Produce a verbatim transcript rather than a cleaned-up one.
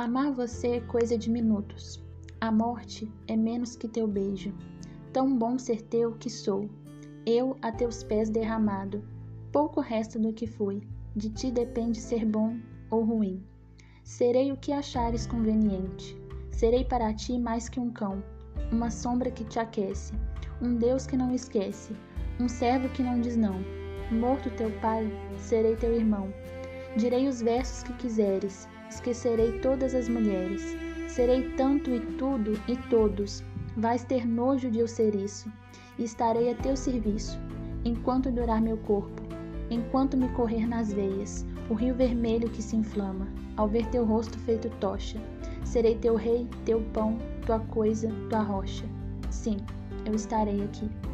Amar você é coisa de minutos. A morte é menos que teu beijo. Tão bom ser teu que sou. Eu a teus pés derramado. Pouco resta do que fui. De ti depende ser bom ou ruim. Serei o que achares conveniente. Serei para ti mais que um cão. Uma sombra que te aquece. Um Deus que não esquece. Um servo que não diz não. Morto teu pai, serei teu irmão. Direi os versos que quiseres. Esquecerei todas as mulheres. Serei tanto e tudo e todos. Vais ter nojo de eu ser isso. E estarei a teu serviço. Enquanto durar meu corpo. Enquanto me correr nas veias. O rio vermelho que se inflama. Ao ver teu rosto feito tocha. Serei teu rei, teu pão, tua coisa, tua rocha. Sim, eu estarei aqui.